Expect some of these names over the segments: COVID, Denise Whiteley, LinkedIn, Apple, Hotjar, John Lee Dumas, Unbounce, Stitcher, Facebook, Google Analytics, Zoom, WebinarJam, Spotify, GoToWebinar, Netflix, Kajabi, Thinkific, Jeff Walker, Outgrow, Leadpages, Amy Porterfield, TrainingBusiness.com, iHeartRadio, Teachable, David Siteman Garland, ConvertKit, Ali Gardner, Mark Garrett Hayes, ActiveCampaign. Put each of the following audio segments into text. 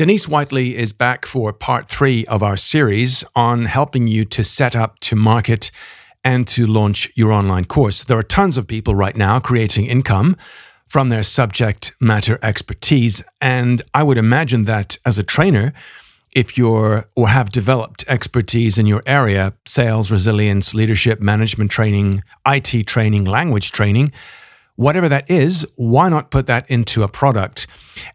Denise Whiteley is back for part 3 of our series on helping you to set up, to market, and to launch your online course. There are tons of people right now creating income from their subject matter expertise. And I would imagine that as a trainer, if you're or have developed expertise in your area, sales, resilience, leadership, management training, IT training, language training, whatever that is, why not put that into a product?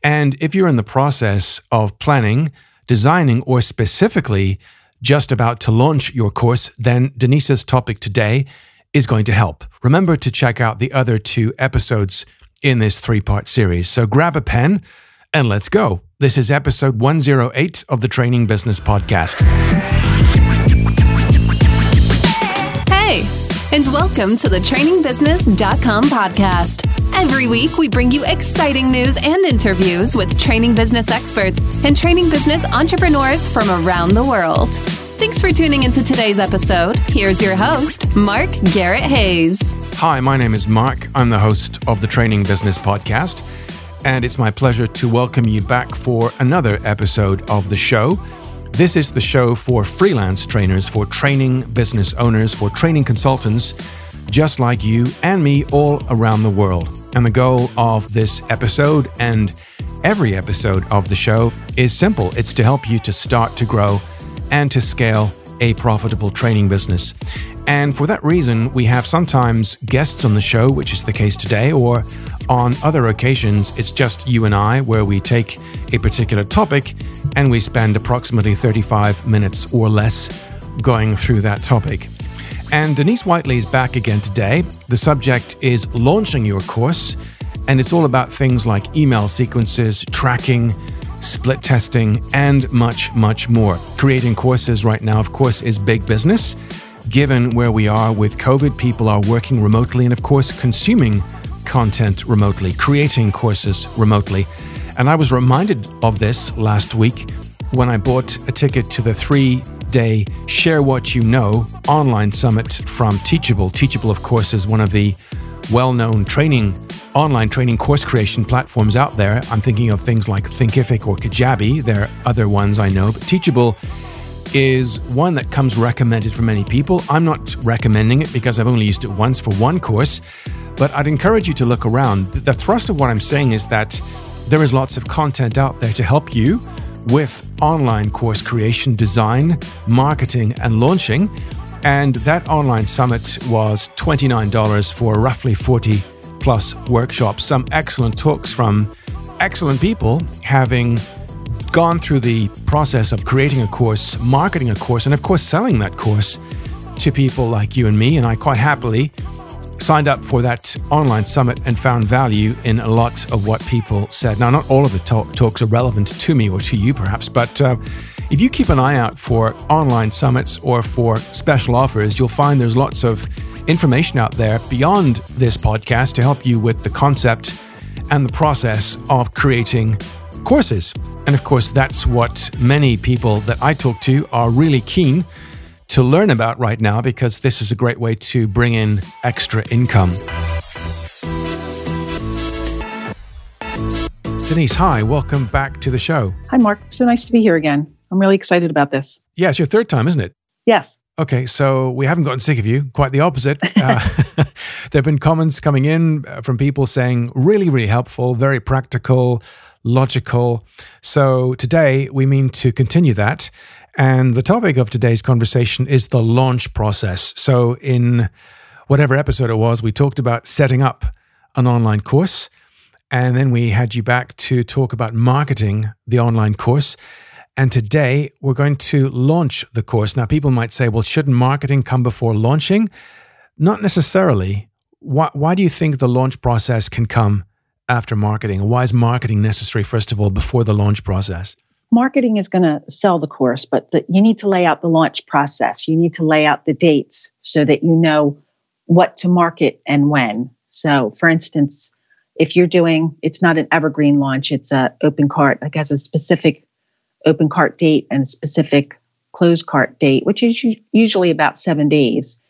And if you're in the process of planning, designing, or specifically just about to launch your course, then Denise's topic today is going to help. Remember to check out the other 2 episodes in this 3-part series. So grab a pen and let's go. This is episode 108 of the Training Business Podcast. Hey, and welcome to the TrainingBusiness.com podcast. Every week, we bring you exciting news and interviews with training business experts and training business entrepreneurs from around the world. Thanks for tuning into today's episode. Here's your host, Mark Garrett Hayes. Hi, my name is Mark. I'm the host of the Training Business Podcast. And it's my pleasure to welcome you back for another episode of the show. This is the show for freelance trainers, for training business owners, for training consultants, just like you and me all around the world. And the goal of this episode and every episode of the show is simple. It's to help you to start to grow and to scale a profitable training business. And for that reason, we have sometimes guests on the show, which is the case today, or on other occasions, it's just you and I, where we take a particular topic and we spend approximately 35 minutes or less going through that topic. And Denise Whiteley is back again today. The subject is launching your course, and it's all about things like email sequences, tracking, split testing, and much, much more. Creating courses right now, of course, is big business. Given where we are with COVID, people are working remotely and, of course, consuming content remotely, creating courses remotely. And I was reminded of this last week when I bought a ticket to the 3-day Share What You Know online summit from Teachable. Teachable, of course, is one of the well-known online training course creation platforms out there. I'm thinking of things like Thinkific or Kajabi. There are other ones I know, but Teachable is one that comes recommended for many people. I'm not recommending it because I've only used it once for one course, but I'd encourage you to look around. The thrust of what I'm saying is that there is lots of content out there to help you with online course creation, design, marketing, and launching. And that online summit was $29 for roughly 40 plus workshops. Some excellent talks from excellent people having gone through the process of creating a course, marketing a course, and of course selling that course to people like you and me. And I quite happily signed up for that online summit and found value in a lot of what people said. Now, not all of the talks are relevant to me or to you perhaps, but if you keep an eye out for online summits or for special offers, you'll find there's lots of information out there beyond this podcast to help you with the concept and the process of creating courses. And of course, that's what many people that I talk to are really keen to learn about right now, because this is a great way to bring in extra income. Denise, hi, welcome back to the show. Hi, Mark. It's so nice to be here again. I'm really excited about this. Yeah, it's your 3rd time, isn't it? Yes. Okay, so we haven't gotten sick of you, quite the opposite. There have been comments coming in from people saying, really, really helpful, very practical, logical. So today we mean to continue that. And the topic of today's conversation is the launch process. So in whatever episode it was, we talked about setting up an online course. And then we had you back to talk about marketing the online course. And today we're going to launch the course. Now, people might say, well, shouldn't marketing come before launching? Not necessarily. Why do you think the launch process can come after marketing? Why is marketing necessary, first of all, before the launch process? Marketing is going to sell the course, but you need to lay out the launch process. You need to lay out the dates so that you know what to market and when. So, for instance, if you're doing, it's not an evergreen launch, it's an open cart, like has a specific open cart date and specific closed cart date, which is usually about 7 days.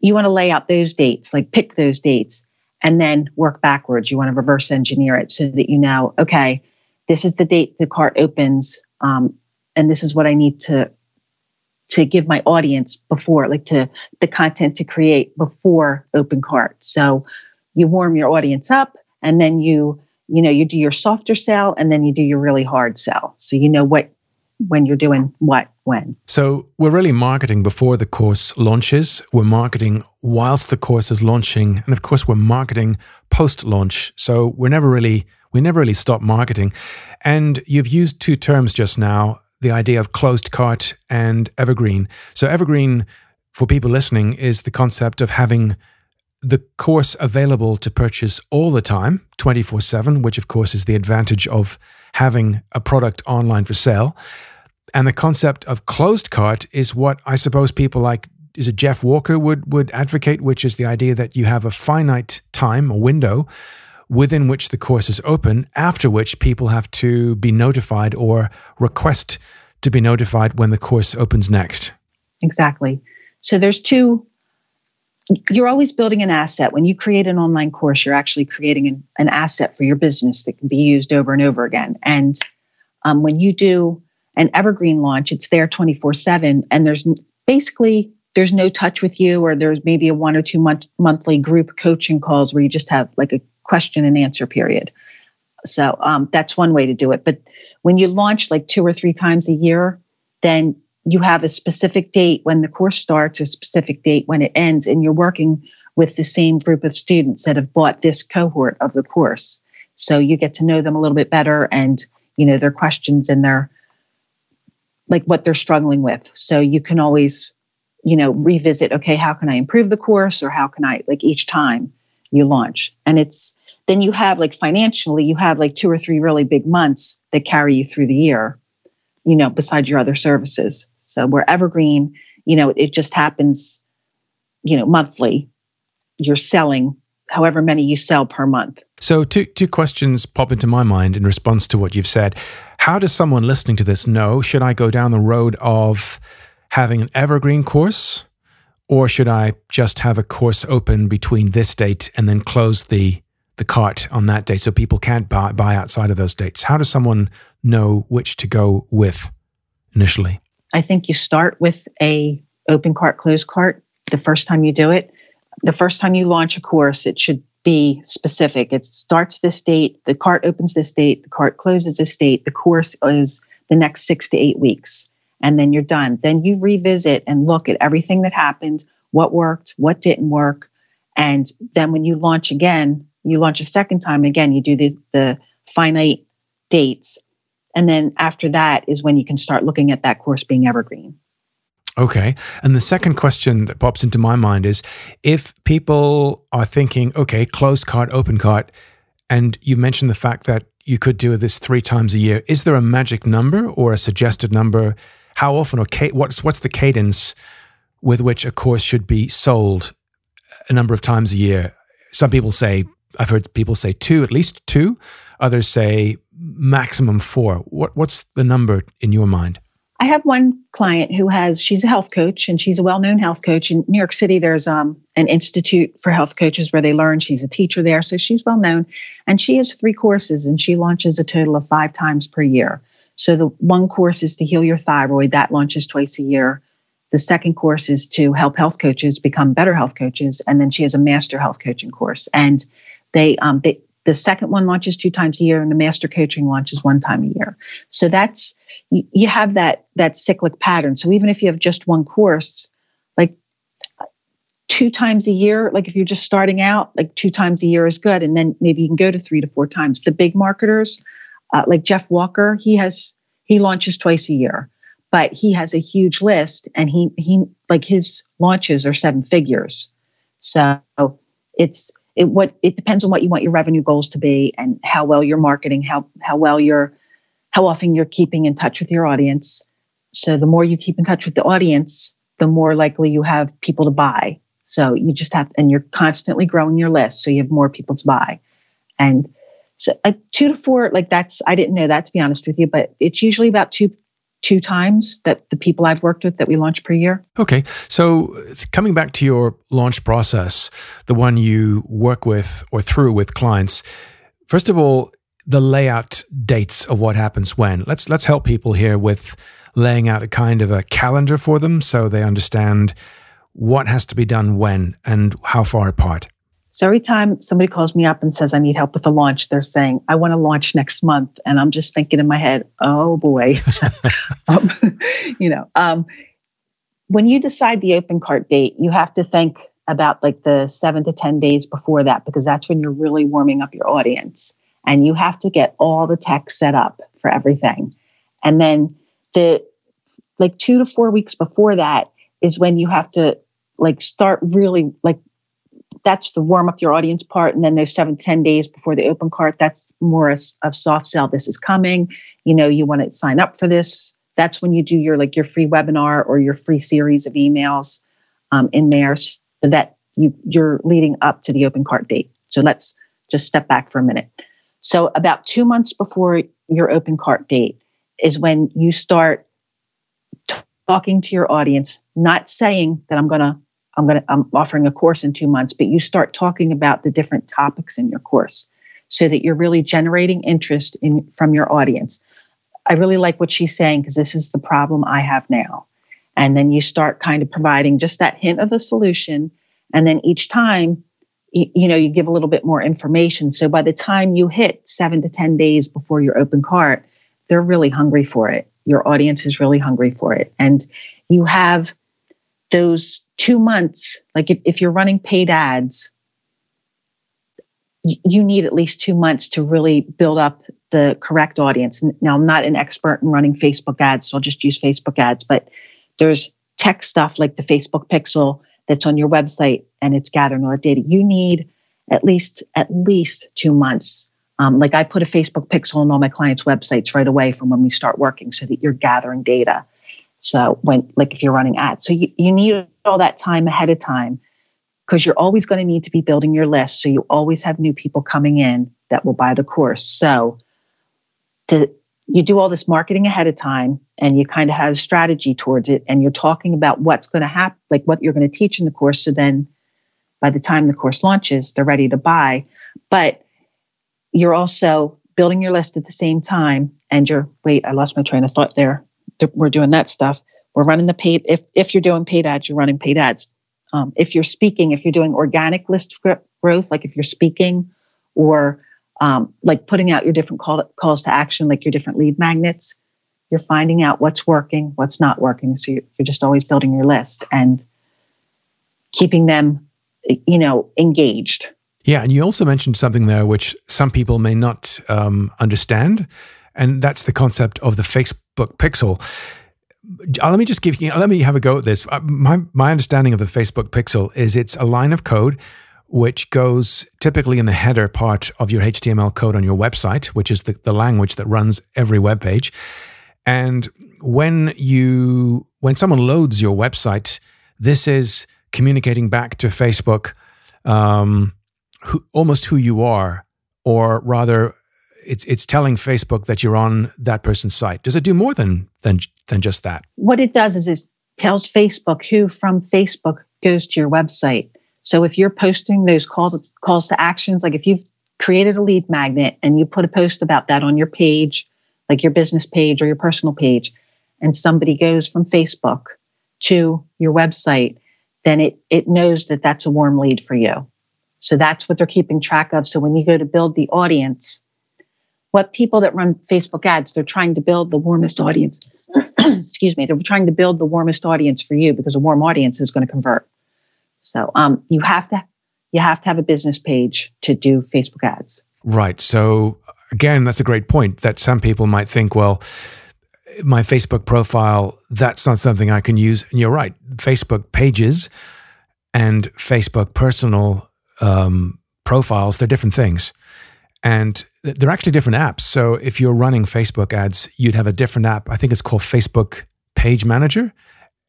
You want to lay out those dates, like pick those dates, and then work backwards. You want to reverse engineer it so that you know, okay, this is the date the cart opens, and this is what I need to give my audience before, like to the content to create before open cart. So you warm your audience up, and then you do your softer sell, and then you do your really hard sell. So you know what, when you're doing what, when. So we're really marketing before the course launches. We're marketing whilst the course is launching. And of course, we're marketing post-launch. So we never really stop marketing. And you've used two terms just now, the idea of closed cart and evergreen. So evergreen, for people listening, is the concept of having the course available to purchase all the time, 24/7, which of course is the advantage of having a product online for sale. And the concept of closed cart is what I suppose people like, is it Jeff Walker would advocate, which is the idea that you have a finite time, a window, within which the course is open, after which people have to be notified or request to be notified when the course opens next. Exactly. So there's two. You're always building an asset. When you create an online course, you're actually creating an asset for your business that can be used over and over again. And when you do an evergreen launch, it's there 24/7, and there's no touch with you, or there's maybe a 1 or 2 month monthly group coaching calls where you just have like a question and answer period. So that's one way to do it. But when you launch like 2 or 3 times a year, then you have a specific date when the course starts, a specific date when it ends, and you're working with the same group of students that have bought this cohort of the course. So you get to know them a little bit better, and you know their questions and their, like, what they're struggling with. So you can always, you know, revisit, okay, how can I improve the course, or how can I, like, each time you launch. And it's, then you have, like, financially, you have like 2 or 3 really big months that carry you through the year, you know, besides your other services. So we're evergreen, you know, it just happens, you know, monthly. You're selling however many you sell per month. So two questions pop into my mind in response to what you've said. How does someone listening to this know, should I go down the road of having an evergreen course, or should I just have a course open between this date and then close the cart on that date so people can't buy outside of those dates? How does someone know which to go with initially? I think you start with a open cart, closed cart the first time you do it. The first time you launch a course, it should be specific. It starts this date, the cart opens this date, the cart closes this date, the course is the next 6 to 8 weeks, and then you're done. Then you revisit and look at everything that happened, what worked, what didn't work, and then when you launch again, you launch a second time, again, you do the finite dates. And then after that is when you can start looking at that course being evergreen. Okay. And the second question that pops into my mind is, if people are thinking, okay, closed cart, open cart, and you mentioned the fact that you could do this 3 times a year, is there a magic number or a suggested number? How often, or what's the cadence with which a course should be sold a number of times a year? Some people say, I've heard people say 2, at least 2. Others say maximum 4. What's the number in your mind? I have one client she's a health coach, and she's a well-known health coach. In New York City, there's an institute for health coaches where they learn. She's a teacher there, so she's well-known. And she has 3 courses, and she launches a total of 5 times per year. So the one course is to heal your thyroid. That launches twice a year. The second course is to help health coaches become better health coaches. And then she has a master health coaching course. And the second one launches 2 times a year, and the master coaching launches 1 time a year. So that's, you have that cyclic pattern. So even if you have just one course, like 2 times a year, like if you're just starting out, like 2 times a year is good. And then maybe you can go to 3 to 4 times. The big marketers, like Jeff Walker, he launches twice a year, but he has a huge list, and he like his launches are 7 figures. So it depends on what you want your revenue goals to be, and how well you're marketing, how often you're keeping in touch with your audience. So the more you keep in touch with the audience, the more likely you have people to buy. So you just have, and you're constantly growing your list, so you have more people to buy. And so 2 to 4, like I didn't know that, to be honest with you, but it's usually about two times that the people I've worked with that we launch per year. Okay. So coming back to your launch process, the one you work with or through with clients, first of all, the layout dates of what happens when. Let's help people here with laying out a kind of a calendar for them so they understand what has to be done when and how far apart. So every time somebody calls me up and says, I need help with the launch, they're saying, I want to launch next month. And I'm just thinking in my head, oh boy. When you decide the open cart date, you have to think about like the 7 to 10 days before that, because that's when you're really warming up your audience. And you have to get all the tech set up for everything. And then the 2 to 4 weeks before that is when you have to start really that's the warm up your audience part. And then there's 7 to 10 days before the open cart. That's more a soft sell. This is coming. You want to sign up for this. That's when you do your free webinar or your free series of emails in there, so that you're leading up to the open cart date. So let's just step back for a minute. So about 2 months before your open cart date is when you start talking to your audience, not saying that I'm offering a course in 2 months, but you start talking about the different topics in your course so that you're really generating interest from your audience. I really like what she's saying because this is the problem I have now. And then you start kind of providing just that hint of a solution. And then each time, you give a little bit more information. So by the time you hit 7 to 10 days before your open cart, they're really hungry for it. Your audience is really hungry for it. And you have those 2 months, if you're running paid ads, you need at least 2 months to really build up the correct audience. Now, I'm not an expert in running Facebook ads, so I'll just use Facebook ads, but there's tech stuff like the Facebook pixel that's on your website and it's gathering all the data. You need at least 2 months. I put a Facebook pixel on all my clients' websites right away from when we start working so that you're gathering data. So if you're running ads, so you need all that time ahead of time because you're always going to need to be building your list. So you always have new people coming in that will buy the course. So you do all this marketing ahead of time and you kind of have a strategy towards it. And you're talking about what's going to happen, what you're going to teach in the course. So then by the time the course launches, they're ready to buy, but you're also building your list at the same time. And I lost my train of thought there. We're doing that stuff. We're running the paid. If you're doing paid ads, you're running paid ads. If you're speaking, if you're doing organic list growth, if you're speaking or putting out your different calls to action, your different lead magnets, you're finding out what's working, what's not working. So you're just always building your list and keeping them, engaged. Yeah. And you also mentioned something there, which some people may not understand. And that's the concept of the Facebook pixel. Let me have a go at this. My understanding of the Facebook pixel is it's a line of code which goes typically in the header part of your HTML code on your website, which is the language that runs every web page. And when someone loads your website, this is communicating back to Facebook almost who you are, or rather, it's telling Facebook that you're on that person's site. Does it do more than just that? What it does is it tells Facebook who from Facebook goes to your website. So if you're posting those calls to actions, if you've created a lead magnet and you put a post about that on your page, your business page or your personal page, and somebody goes from Facebook to your website, then it knows that that's a warm lead for you. So that's what they're keeping track of. So when you go to build the audience, what people that run Facebook ads, they're trying to build the warmest audience. Excuse me. They're trying to build the warmest audience for you because a warm audience is going to convert. So you have to have a business page to do Facebook ads. Right. So again, that's a great point that some people might think, well, my Facebook profile, that's not something I can use. And you're right. Facebook pages and Facebook personal profiles, they're different things. And they're actually different apps. So if you're running Facebook ads, you'd have a different app. I think it's called Facebook Page Manager.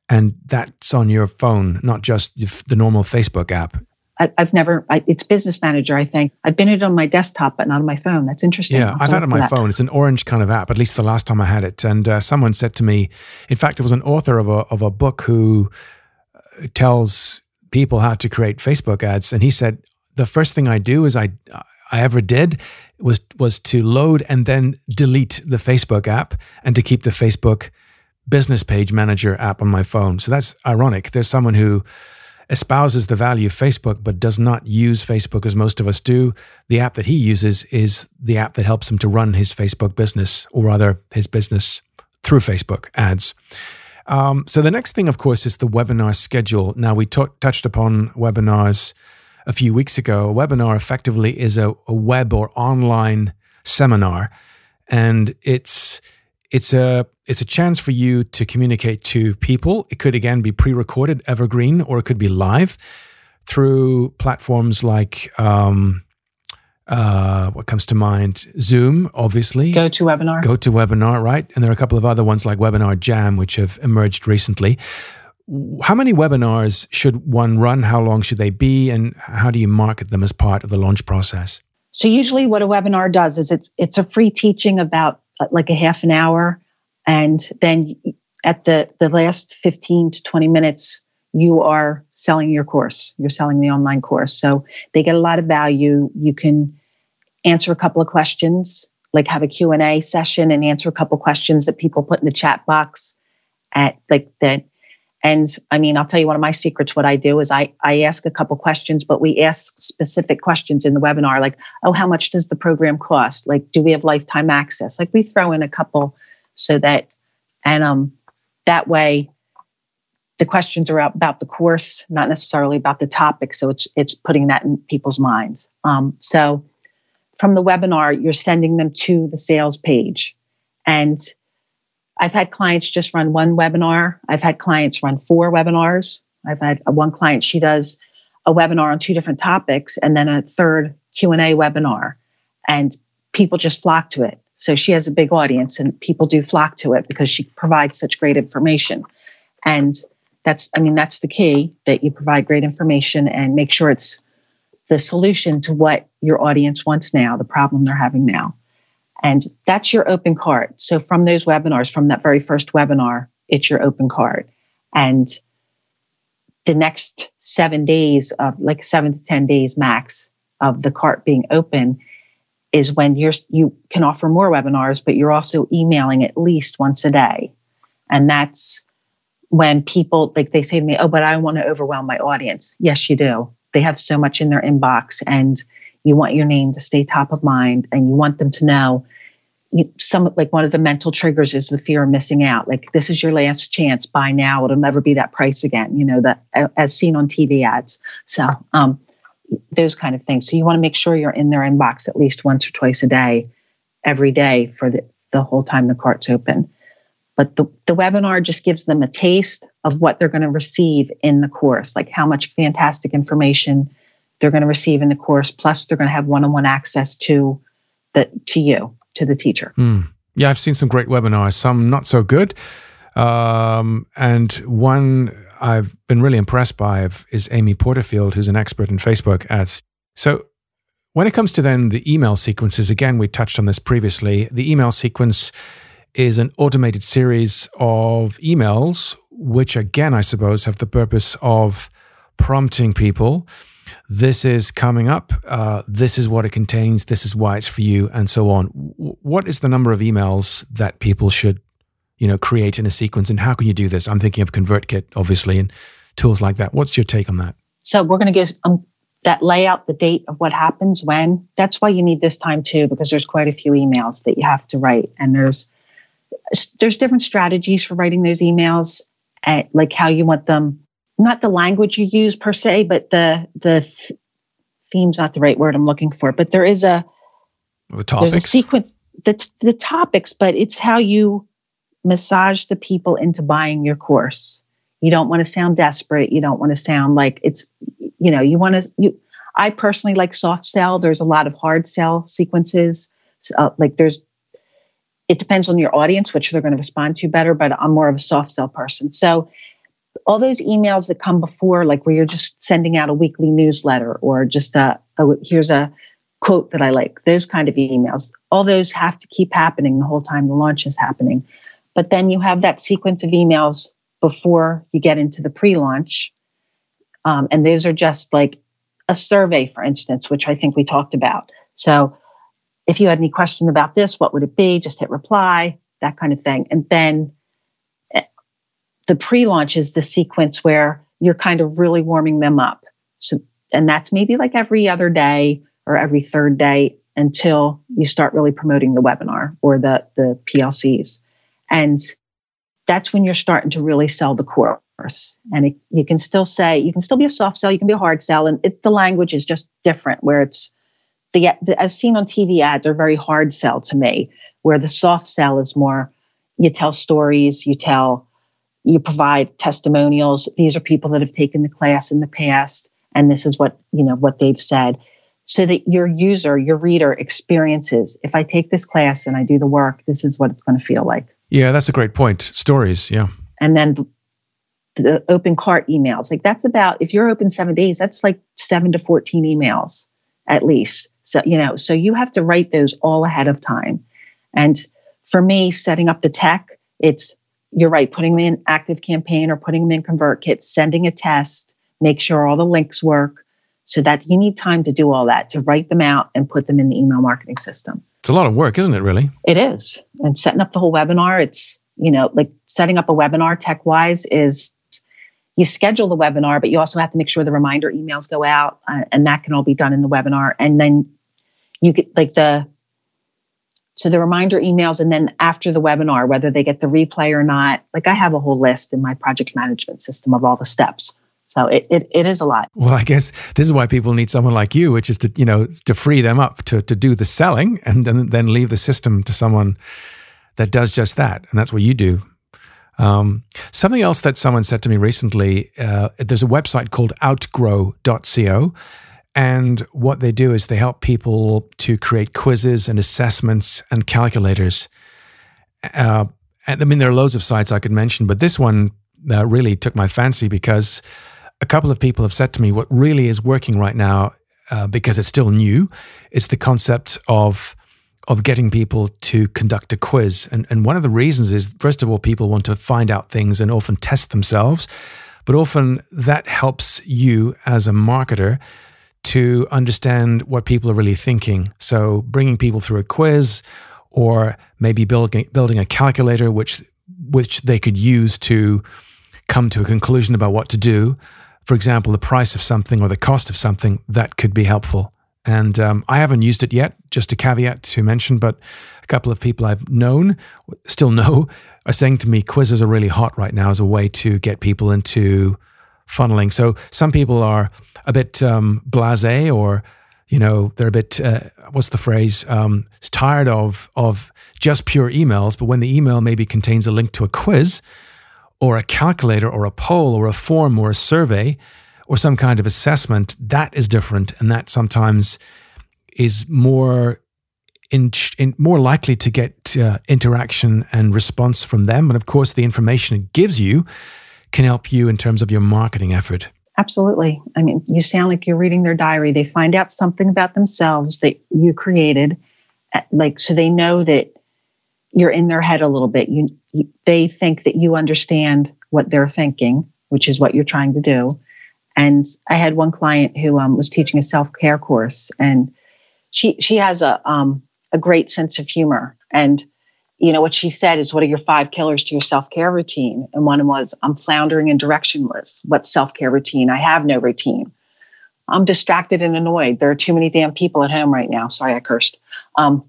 And that's on your phone, not just the normal Facebook app. It's Business Manager, I think. I've been it on my desktop, but not on my phone. That's interesting. Yeah, I've had it on my phone. It's an orange kind of app, at least the last time I had it. And someone said to me, in fact, it was an author of a book who tells people how to create Facebook ads. And he said, the first thing I do is I I ever did was to load and then delete the Facebook app and to keep the Facebook Business Page Manager app on my phone. So that's ironic. There's someone who espouses the value of Facebook, but does not use Facebook as most of us do. The app that he uses is the app that helps him to run his Facebook business, or rather his business through Facebook ads. So the next thing, of course, is the webinar schedule. Now, we touched upon webinars a few weeks ago. A webinar effectively is a web or online seminar, and it's a chance for you to communicate to people. It could, again, be pre-recorded, evergreen, or it could be live through platforms like, what comes to mind? Zoom, obviously. GoToWebinar, right? And there are a couple of other ones like WebinarJam, which have emerged recently. How many webinars should one run? How long should they be? And how do you market them as part of the launch process? So usually what a webinar does is it's a free teaching about like a half an hour. And then at the last 15 to 20 minutes, you are selling your course. You're selling the online course. So they get a lot of value. You can answer a couple of questions, like have a Q&A session and answer a couple of questions that people put in the chat box at like that. And I mean, I'll tell you one of my secrets. What I do is I ask a couple questions, but we ask specific questions in the webinar, like, oh, how much does the program cost? Like, do we have lifetime access? Like, we throw in a couple so that, and that way the questions are about the course, not necessarily about the topic. So it's putting that in people's minds. So from the webinar, you're sending them to the sales page. And I've had clients just run one webinar. I've had clients run four webinars. I've had one client, she does a webinar on two different topics and then a third Q&A webinar, and people just flock to it. So she has a big audience and people do flock to it because she provides such great information. And that's the key, that you provide great information and make sure it's the solution to what your audience wants now, the problem they're having now. And that's your open card. So from those webinars, from that very first webinar, it's your open card. And the next 7 days of 7 to 10 days max of the cart being open is when you can offer more webinars, but you're also emailing at least once a day. And that's when people, like, they say to me, oh, but I don't want to overwhelm my audience. Yes, you do. They have so much in their inbox, and you want your name to stay top of mind, and you want them to know one of the mental triggers is the fear of missing out. Like, this is your last chance. Buy now. It'll never be that price again, that as seen on TV ads. So those kind of things. So you want to make sure you're in their inbox at least once or twice a day, every day for the whole time the cart's open. But the webinar just gives them a taste of what they're going to receive in the course, like how much fantastic information they're going to receive in the course, plus they're going to have one-on-one access to the teacher. Mm. Yeah, I've seen some great webinars, some not so good. And one I've been really impressed by is Amy Porterfield, who's an expert in Facebook ads. So when it comes to then the email sequences, again, we touched on this previously. The email sequence is an automated series of emails, which again, I suppose, have the purpose of prompting people. This is coming up, this is what it contains, this is why it's for you, and so on. What is the number of emails that people should, create in a sequence, and how can you do this? I'm thinking of ConvertKit, obviously, and tools like that. What's your take on that? So we're going to give that layout, the date of what happens when. That's why you need this time too, because there's quite a few emails that you have to write, and there's different strategies for writing those emails, like how you want them. Not the language you use per se, but the theme's not the right word I'm looking for. But there is there's a sequence, the topics, but it's how you massage the people into buying your course. You don't want to sound desperate. You don't want to sound like it's, you want to, I personally like soft sell. There's a lot of hard sell sequences. It depends on your audience, which they're going to respond to better, but I'm more of a soft sell person. So all those emails that come before, like where you're just sending out a weekly newsletter or just here's a quote that I like, those kind of emails, all those have to keep happening the whole time the launch is happening. But then you have that sequence of emails before you get into the pre-launch. And those are just like a survey, for instance, which I think we talked about. So if you had any question about this, what would it be? Just hit reply, that kind of thing. And then the pre-launch is the sequence where you're kind of really warming them up. So, and that's maybe like every other day or every third day until you start really promoting the webinar or the PLCs. And that's when you're starting to really sell the course. And it, you can still say, you can still be a soft sell, you can be a hard sell. And the language is just different, where it's, the as seen on TV ads are very hard sell to me, where the soft sell is more, you tell stories, you provide testimonials. These are people that have taken the class in the past, and this is what, you know, what they've said, so that your user, your reader experiences, if I take this class and I do the work, this is what it's going to feel like. Yeah, that's a great point. Stories, yeah. And then the open cart emails, like that's about, if you're open 7 days, that's like 7 to 14 emails at least. So, you know, so you have to write those all ahead of time. And for me, setting up the tech, it's, you're right, putting them in ActiveCampaign or putting them in ConvertKit, sending a test, make sure all the links work, so that you need time to do all that, to write them out and put them in the email marketing system. It's a lot of work, isn't it, really? It is. And setting up the whole webinar, it's, you know, like setting up a webinar tech-wise is, you schedule the webinar, but you also have to make sure the reminder emails go out, and that can all be done in the webinar. And then you get like so the reminder emails, and then after the webinar, whether they get the replay or not, like I have a whole list in my project management system of all the steps. So it is a lot. Well, I guess this is why people need someone like you, which is to, you know, to free them up to do the selling, and then leave the system to someone that does just that. And that's what you do. Something else that someone said to me recently, there's a website called outgrow.co. And what they do is they help people to create quizzes and assessments and calculators. I mean, there are loads of sites I could mention, but this one really took my fancy because a couple of people have said to me what really is working right now, because it's still new, is the concept of getting people to conduct a quiz. And one of the reasons is, first of all, people want to find out things and often test themselves. But often that helps you as a marketer to understand what people are really thinking. So bringing people through a quiz, or maybe building a calculator which they could use to come to a conclusion about what to do. For example, the price of something or the cost of something, that could be helpful. And I haven't used it yet, just a caveat to mention, but a couple of people I've known, still know, are saying to me quizzes are really hot right now as a way to get people into funneling. So some people are a bit blasé, or, you know, they're a bit, what's the phrase, tired of just pure emails, but when the email maybe contains a link to a quiz or a calculator or a poll or a form or a survey, or some kind of assessment, that is different, and that sometimes is more likely to get interaction and response from them. And of course, the information it gives you can help you in terms of your marketing effort. Absolutely. I mean, you sound like you're reading their diary. They find out something about themselves that you created, like, so they know that you're in their head a little bit. They think that you understand what they're thinking, which is what you're trying to do. And I had one client who was teaching a self-care course, and she has a great sense of humor. And, you know, what she said is, what are your 5 killers to your self-care routine? And one was, I'm floundering and directionless. What's self-care routine? I have no routine. I'm distracted and annoyed. There are too many damn people at home right now. Sorry, I cursed. I'm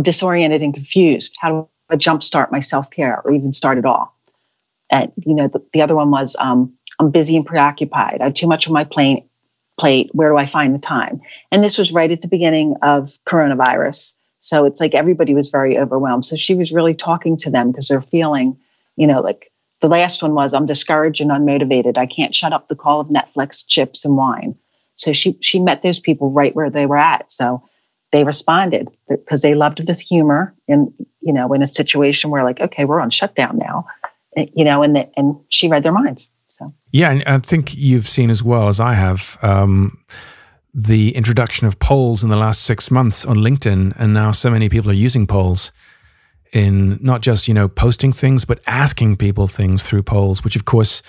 disoriented and confused. How do I jumpstart my self-care or even start it all? And, you know, the other one was, I'm busy and preoccupied. I have too much on my plate. Where do I find the time? And this was right at the beginning of coronavirus. So it's like everybody was very overwhelmed. So she was really talking to them because they're feeling, you know, like the last one was, I'm discouraged and unmotivated. I can't shut up the call of Netflix, chips, and wine. So she met those people right where they were at. So they responded because they loved the humor and, you know, in a situation where like, okay, we're on shutdown now, you know, and she read their minds. So. Yeah, and I think you've seen as well as I have the introduction of polls in the last 6 months on LinkedIn, and now so many people are using polls in not just, you know, posting things, but asking people things through polls, which of course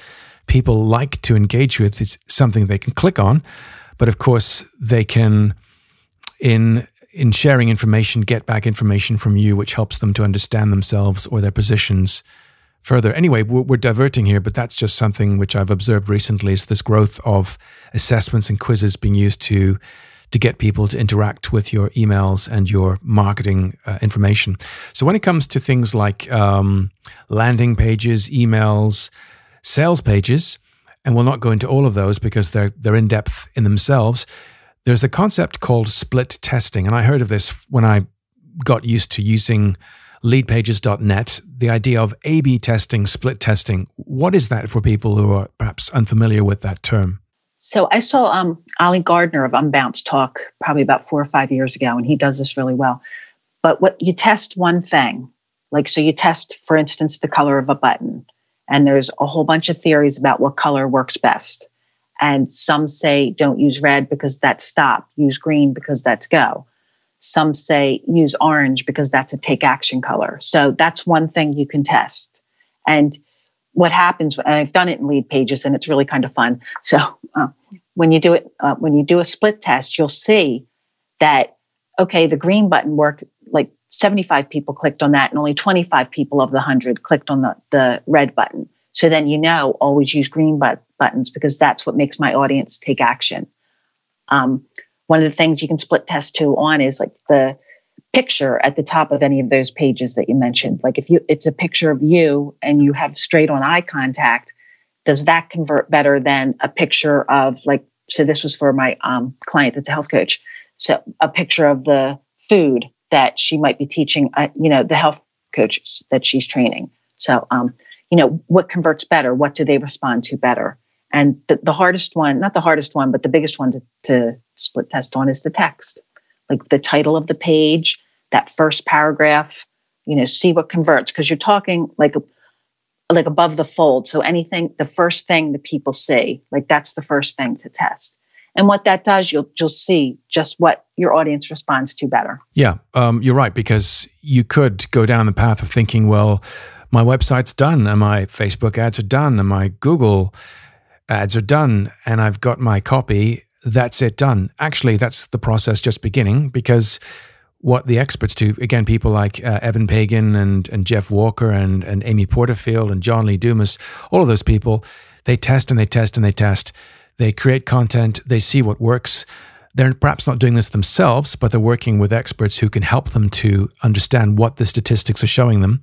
people like to engage with. It's something they can click on, but of course they can, in in sharing information, get back information from you, which helps them to understand themselves or their positions further. Anyway, we're diverting here, but that's just something which I've observed recently, is this growth of assessments and quizzes being used to get people to interact with your emails and your marketing information. So when it comes to things like landing pages, emails, sales pages, and we'll not go into all of those because they're in depth in themselves, there's a concept called split testing. And I heard of this when I got used to using leadpages.net, the idea of A/B testing, split testing. What is that for people who are perhaps unfamiliar with that term? So I saw Ali Gardner of Unbounce talk probably about 4 or 5 years ago, and he does this really well. But what you test one thing, like, so you test, for instance, the color of a button, and there's a whole bunch of theories about what color works best. And some say don't use red because that's stop, use green because that's go. Some say use orange because that's a take action color. So that's one thing you can test. And what happens, and I've done it in lead pages, and it's really kind of fun. So when you do a split test, you'll see that, okay, the green button worked, like 75 people clicked on that, and only 25 people of the 100 clicked on the red button. So then, you know, always use green buttons because that's what makes my audience take action. One of the things you can split test to on is like the picture at the top of any of those pages that you mentioned. Like if it's a picture of you and you have straight on eye contact, does that convert better than a picture of, like, so this was for my client that's a health coach. So a picture of the food that she might be teaching, the health coach that she's training. So, what converts better? What do they respond to better? And the hardest one, not the hardest one, but the biggest one to split test on is the text. Like the title of the page, that first paragraph, see what converts, because you're talking like above the fold. So anything, the first thing that people see, like that's the first thing to test. And what that does, you'll see just what your audience responds to better. Yeah, you're right, because you could go down the path of thinking, well, my website's done, and my Facebook ads are done, and my Google ads are done, and I've got my copy. That's it, done. Actually, that's the process just beginning, because what the experts do, again, people like Evan Pagan and Jeff Walker and Amy Porterfield and John Lee Dumas, all of those people, they test and they test and they test. They create content. They see what works. They're perhaps not doing this themselves, but they're working with experts who can help them to understand what the statistics are showing them.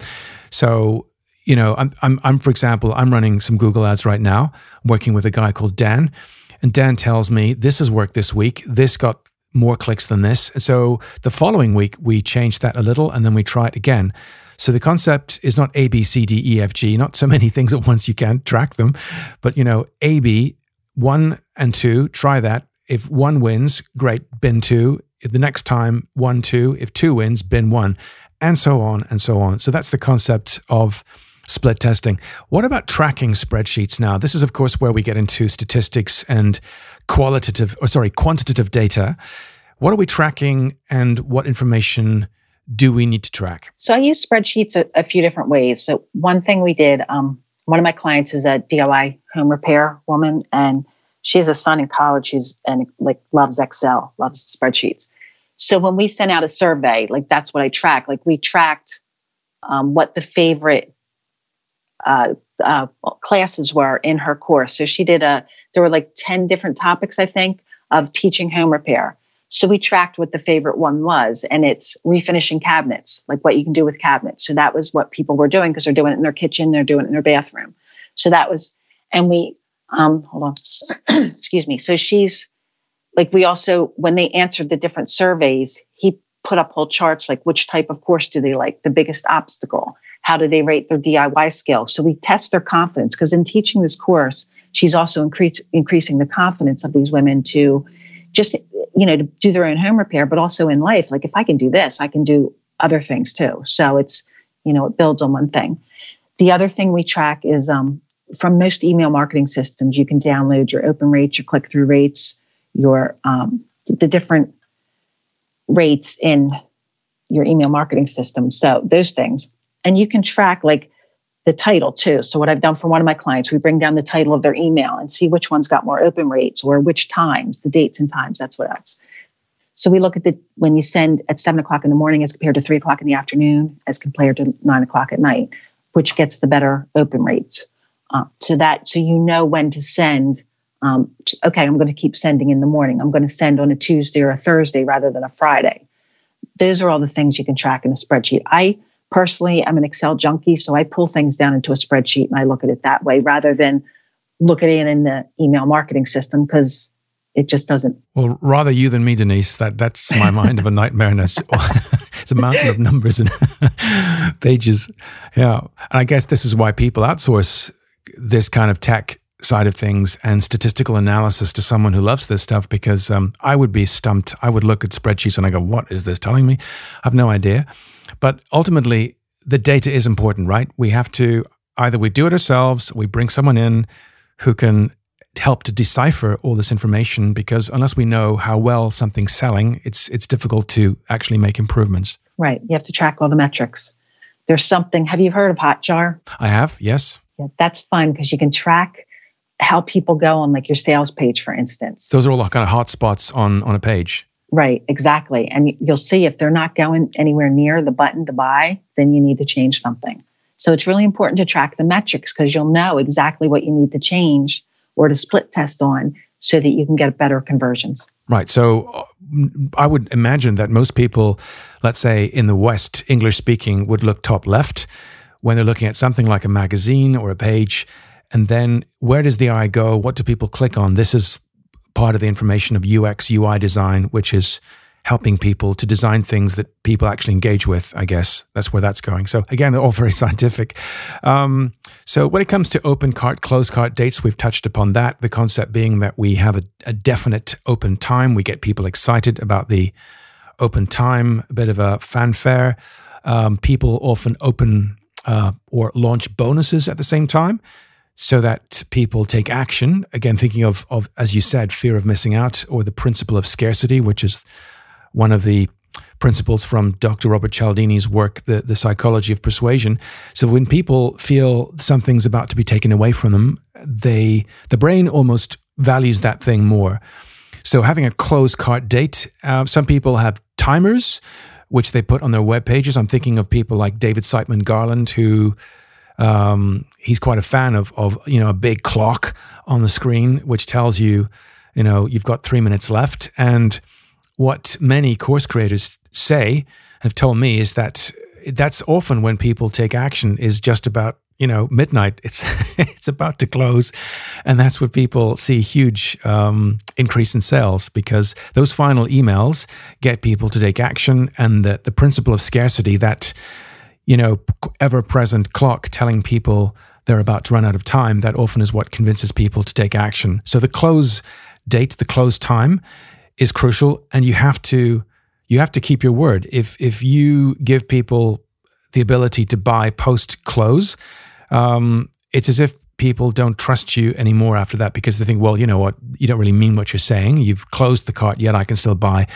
So, I'm for example, I'm running some Google ads right now. I'm working with a guy called Dan. And Dan tells me, this has worked this week. This got more clicks than this. And so the following week, we change that a little, and then we try it again. So the concept is not A, B, C, D, E, F, G, not so many things at once, you can't track them. But, A, B, 1 and 2, try that. If 1 wins, great, bin 2. If the next time, 1, 2. If 2 wins, bin 1. And so on and so on. So that's the concept of split testing. What about tracking spreadsheets now? This is, of course, where we get into statistics and quantitative data. What are we tracking, and what information do we need to track? So I use spreadsheets a few different ways. So one thing we did, one of my clients is a DIY home repair woman, and she has a son in college who loves Excel, loves spreadsheets. So when we sent out a survey, like that's what I track. Like we tracked what the favorite classes were in her course. So she did there were like 10 different topics, I think, of teaching home repair. So we tracked what the favorite one was, and it's refinishing cabinets, like what you can do with cabinets. So that was what people were doing, because they're doing it in their kitchen, they're doing it in their bathroom. So that was, and we, hold on, excuse me. So she's like, we also, when they answered the different surveys, he put up whole charts, like which type of course do they like, the biggest obstacle. How do they rate their DIY skill? So we test their confidence, because in teaching this course, she's also increasing the confidence of these women to just, to do their own home repair, but also in life. Like if I can do this, I can do other things too. So it's, it builds on one thing. The other thing we track is from most email marketing systems, you can download your open rates, your click-through rates, your the different rates in your email marketing system. So those things. And you can track like the title too. So what I've done for one of my clients, we bring down the title of their email and see which one's got more open rates, or which times, the dates and times, that's what else. So we look at when you send at 7 o'clock in the morning as compared to 3 o'clock in the afternoon as compared to 9 o'clock at night, which gets the better open rates. So you know when to send. Okay, I'm going to keep sending in the morning. I'm going to send on a Tuesday or a Thursday rather than a Friday. Those are all the things you can track in a spreadsheet. I personally am an Excel junkie, so I pull things down into a spreadsheet and I look at it that way rather than look at it in the email marketing system because it just doesn't. Well, rather you than me, Denise. That's my mind of a nightmare, and it's a mountain of numbers and pages. Yeah, and I guess this is why people outsource this kind of tech side of things and statistical analysis to someone who loves this stuff, because I would be stumped. I would look at spreadsheets and I go, what is this telling me? I have no idea. But ultimately, the data is important, right? We have to, either we do it ourselves, we bring someone in who can help to decipher all this information, because unless we know how well something's selling, it's difficult to actually make improvements. Right. You have to track all the metrics. There's something, have you heard of Hotjar? I have, yes. Yeah, that's fun because you can track how people go on like your sales page, for instance. Those are all kind of hot spots on a page. Right, exactly. And you'll see if they're not going anywhere near the button to buy, then you need to change something. So it's really important to track the metrics because you'll know exactly what you need to change or to split test on so that you can get better conversions. Right. So I would imagine that most people, let's say in the West, English speaking, would look top left when they're looking at something like a magazine or a page. And then where does the eye go? What do people click on? This is part of the information of UX, UI design, which is helping people to design things that people actually engage with, I guess. That's where that's going. So again, they're all very scientific. So when it comes to open cart, close cart dates, we've touched upon that. The concept being that we have a definite open time. We get people excited about the open time, a bit of a fanfare. People often open or launch bonuses at the same time, so that people take action. Again, thinking of, as you said, fear of missing out or the principle of scarcity, which is one of the principles from Dr. Robert Cialdini's work, The Psychology of Persuasion. So when people feel something's about to be taken away from them, the brain almost values that thing more. So having a closed cart date, some people have timers, which they put on their web pages. I'm thinking of people like David Siteman Garland, who... he's quite a fan of a big clock on the screen, which tells you, you've got 3 minutes left. And what many course creators say, have told me, is that that's often when people take action is just about, midnight. It's about to close. And that's when people see huge increase in sales, because those final emails get people to take action. And the principle of scarcity, that ever-present clock telling people they're about to run out of time, that often is what convinces people to take action. So the close date, the close time is crucial, and you have to keep your word. If you give people the ability to buy post-close, it's as if people don't trust you anymore after that, because they think, well, you know what, you don't really mean what you're saying. You've closed the cart, yet I can still buy.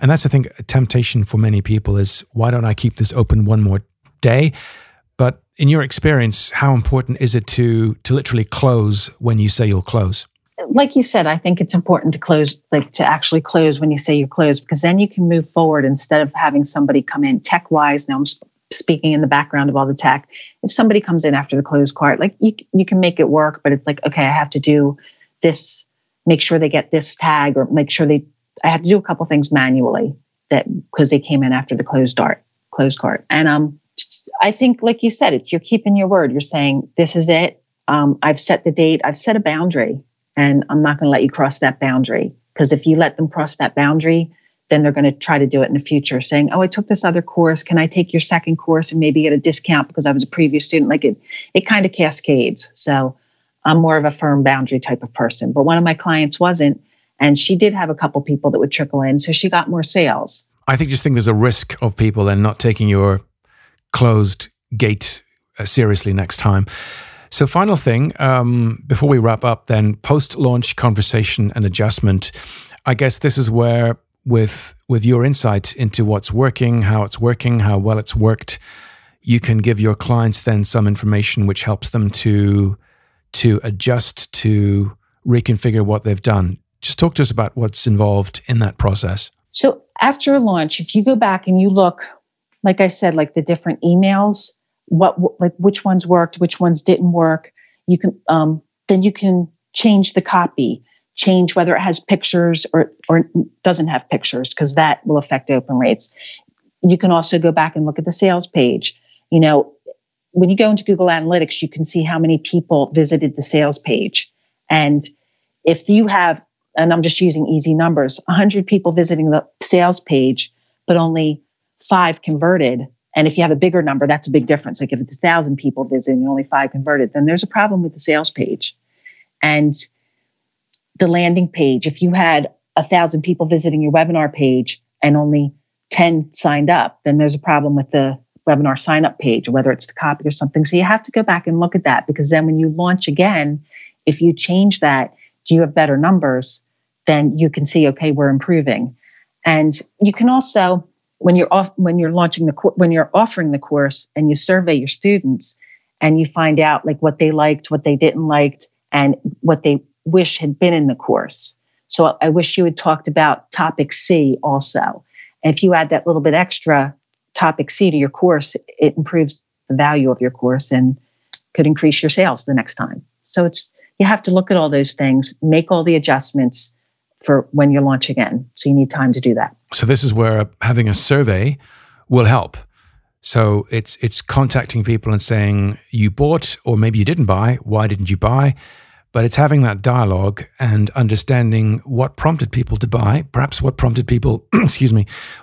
And that's, I think, a temptation for many people is, why don't I keep this open one more day? But in your experience, how important is it to literally close when you say you'll close? Like you said, I think it's important to close, like to actually close when you say you're closed, because then you can move forward instead of having somebody come in tech-wise. Now I'm speaking in the background of all the tech. If somebody comes in after the closed cart, like you can make it work, but it's like, okay, I have to do this, make sure they get this tag, or I have to do a couple things manually because they came in after the closed cart. And I think, like you said, you're keeping your word. You're saying, this is it. I've set the date. I've set a boundary, and I'm not going to let you cross that boundary. Because if you let them cross that boundary, then they're going to try to do it in the future, saying, oh, I took this other course. Can I take your second course and maybe get a discount because I was a previous student? Like it kind of cascades. So I'm more of a firm boundary type of person. But one of my clients wasn't, and she did have a couple people that would trickle in. So she got more sales. I just think there's a risk of people then not taking your closed gate seriously next time. So final thing, before we wrap up then, post-launch conversation and adjustment. I guess this is where with your insight into what's working, how well it's worked, you can give your clients then some information which helps them to adjust, to reconfigure what they've done. Just talk to us about what's involved in that process. So after launch, if you go back and you look, like I said, like the different emails, what, like which ones worked, which ones didn't work, you can, then you can change the copy, change whether it has pictures or doesn't have pictures, because that will affect open rates. You can also go back and look at the sales page. You know, when you go into Google Analytics, you can see how many people visited the sales page. And if you have, and I'm just using easy numbers, 100 people visiting the sales page, but only 5 converted. And if you have a bigger number, that's a big difference. Like if it's 1,000 people visiting and only 5 converted, then there's a problem with the sales page. And the landing page, if you had 1,000 people visiting your webinar page and only 10 signed up, then there's a problem with the webinar sign up page, whether it's the copy or something. So you have to go back and look at that, because then when you launch again, if you change that, do you have better numbers? Then you can see, okay, we're improving. And you can also, when you're offering the course and you survey your students and you find out like what they liked, what they didn't like, and what they wish had been in the course. So I wish you had talked about topic C also. And if you add that little bit extra topic C to your course, it improves the value of your course and could increase your sales the next time. So it's, you have to look at all those things, make all the adjustments for when you launch again. So you need time to do that. So this is where having a survey will help. So it's contacting people and saying, you bought, or maybe you didn't buy, why didn't you buy? But it's having that dialogue and understanding what prompted people to buy, perhaps what prompted people,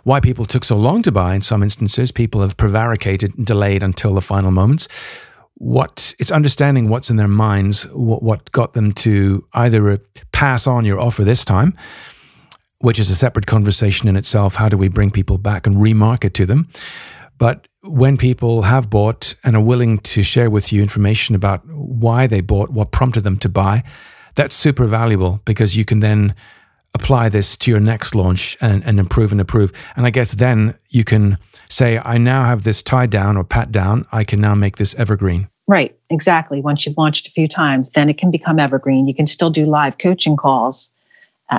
why people took so long to buy. In some instances, people have prevaricated and delayed until the final moments. It's understanding what's in their minds, what got them to either pass on your offer this time, which is a separate conversation in itself. How do we bring people back and remarket to them? But when people have bought and are willing to share with you information about why they bought, what prompted them to buy, that's super valuable, because you can then apply this to your next launch and improve. And I guess then you can say, I now have this tied down or pat down. I can now make this evergreen. Right, exactly. Once you've launched a few times, then it can become evergreen. You can still do live coaching calls,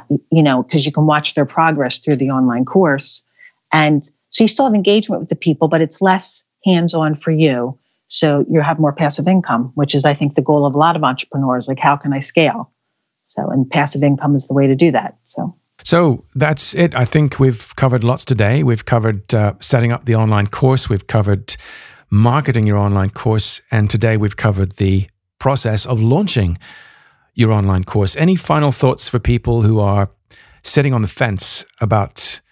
because you can watch their progress through the online course. And so you still have engagement with the people, but it's less hands-on for you. So you have more passive income, which is, I think, the goal of a lot of entrepreneurs, like how can I scale? So, and passive income is the way to do that. So that's it. I think we've covered lots today. We've covered setting up the online course. We've covered marketing your online course. And today we've covered the process of launching your online course. Any final thoughts for people who are sitting on the fence about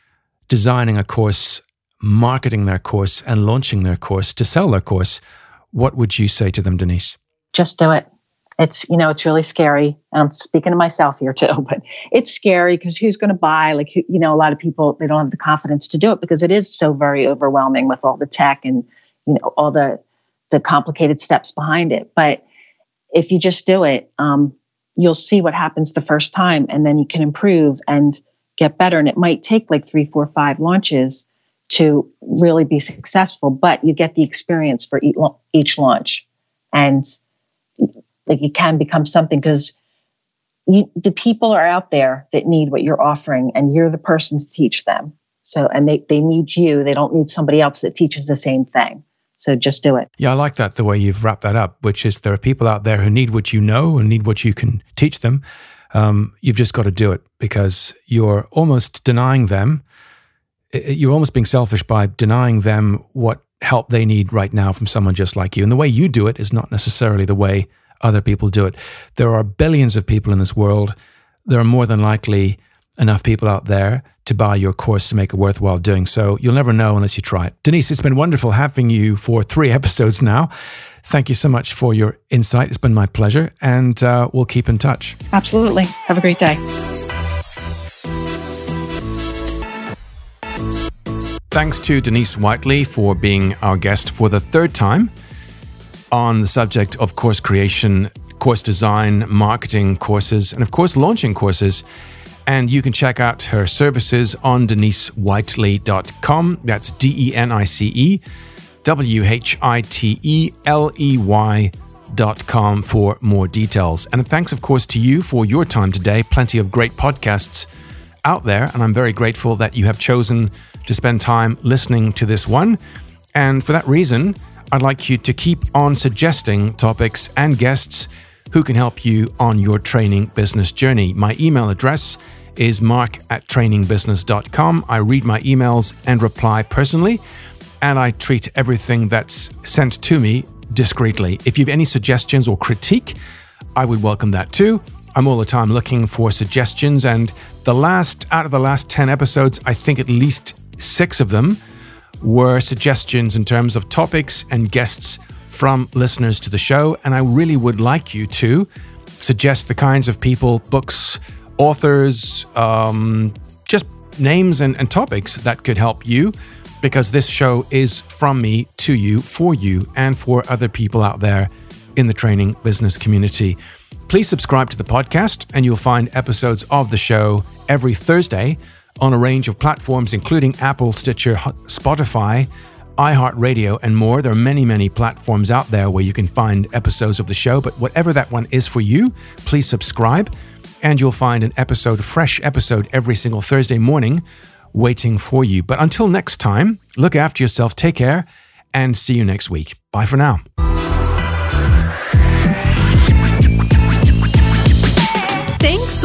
designing a course, marketing their course, and launching their course to sell their course? What would you say to them, Denise? Just do it. It's, it's really scary. And I'm speaking to myself here too, but it's scary because who's going to buy? Like, a lot of people, they don't have the confidence to do it because it is so very overwhelming with all the tech and, all the complicated steps behind it. But if you just do it, you'll see what happens the first time, and then you can improve and get better. And it might take like 3, 4, 5 launches to really be successful, but you get the experience for each launch. And like it can become something, because the people are out there that need what you're offering, and you're the person to teach them. So, and they need you. They don't need somebody else that teaches the same thing. So just do it. Yeah, I like that, the way you've wrapped that up, which is there are people out there who need what you know and need what you can teach them. You've just got to do it, because you're almost denying them. You're almost being selfish by denying them what help they need right now from someone just like you. And the way you do it is not necessarily the way other people do it. There are billions of people in this world. There are more than likely enough people out there to buy your course to make it worthwhile doing. So you'll never know unless you try it. Denise, it's been wonderful having you for 3 episodes now. Thank you so much for your insight. It's been my pleasure, and we'll keep in touch. Absolutely. Have a great day. Thanks to Denise Whiteley for being our guest for the 3rd time on the subject of course creation, course design, marketing courses, and of course, launching courses. And you can check out her services on denisewhiteley.com. That's DENICEWHITELEY.com for more details. And thanks, of course, to you for your time today. Plenty of great podcasts out there, and I'm very grateful that you have chosen to spend time listening to this one. And for that reason, I'd like you to keep on suggesting topics and guests who can help you on your training business journey. My email address is mark@trainingbusiness.com. I read my emails and reply personally, and I treat everything that's sent to me discreetly. If you have any suggestions or critique, I would welcome that too. I'm all the time looking for suggestions, and out of the last 10 episodes, I think at least 6 of them were suggestions in terms of topics and guests from listeners to the show. And I really would like you to suggest the kinds of people, books, authors, just names and topics that could help you, because this show is from me to you, for you, and for other people out there in the training business community. Please subscribe to the podcast, and you'll find episodes of the show every Thursday on a range of platforms, including Apple, Stitcher, Spotify, iHeartRadio, and more. There are many, many platforms out there where you can find episodes of the show, but whatever that one is for you, please subscribe, and you'll find a fresh episode every single Thursday morning waiting for you. But until next time, look after yourself, take care, and see you next week. Bye for now. Thanks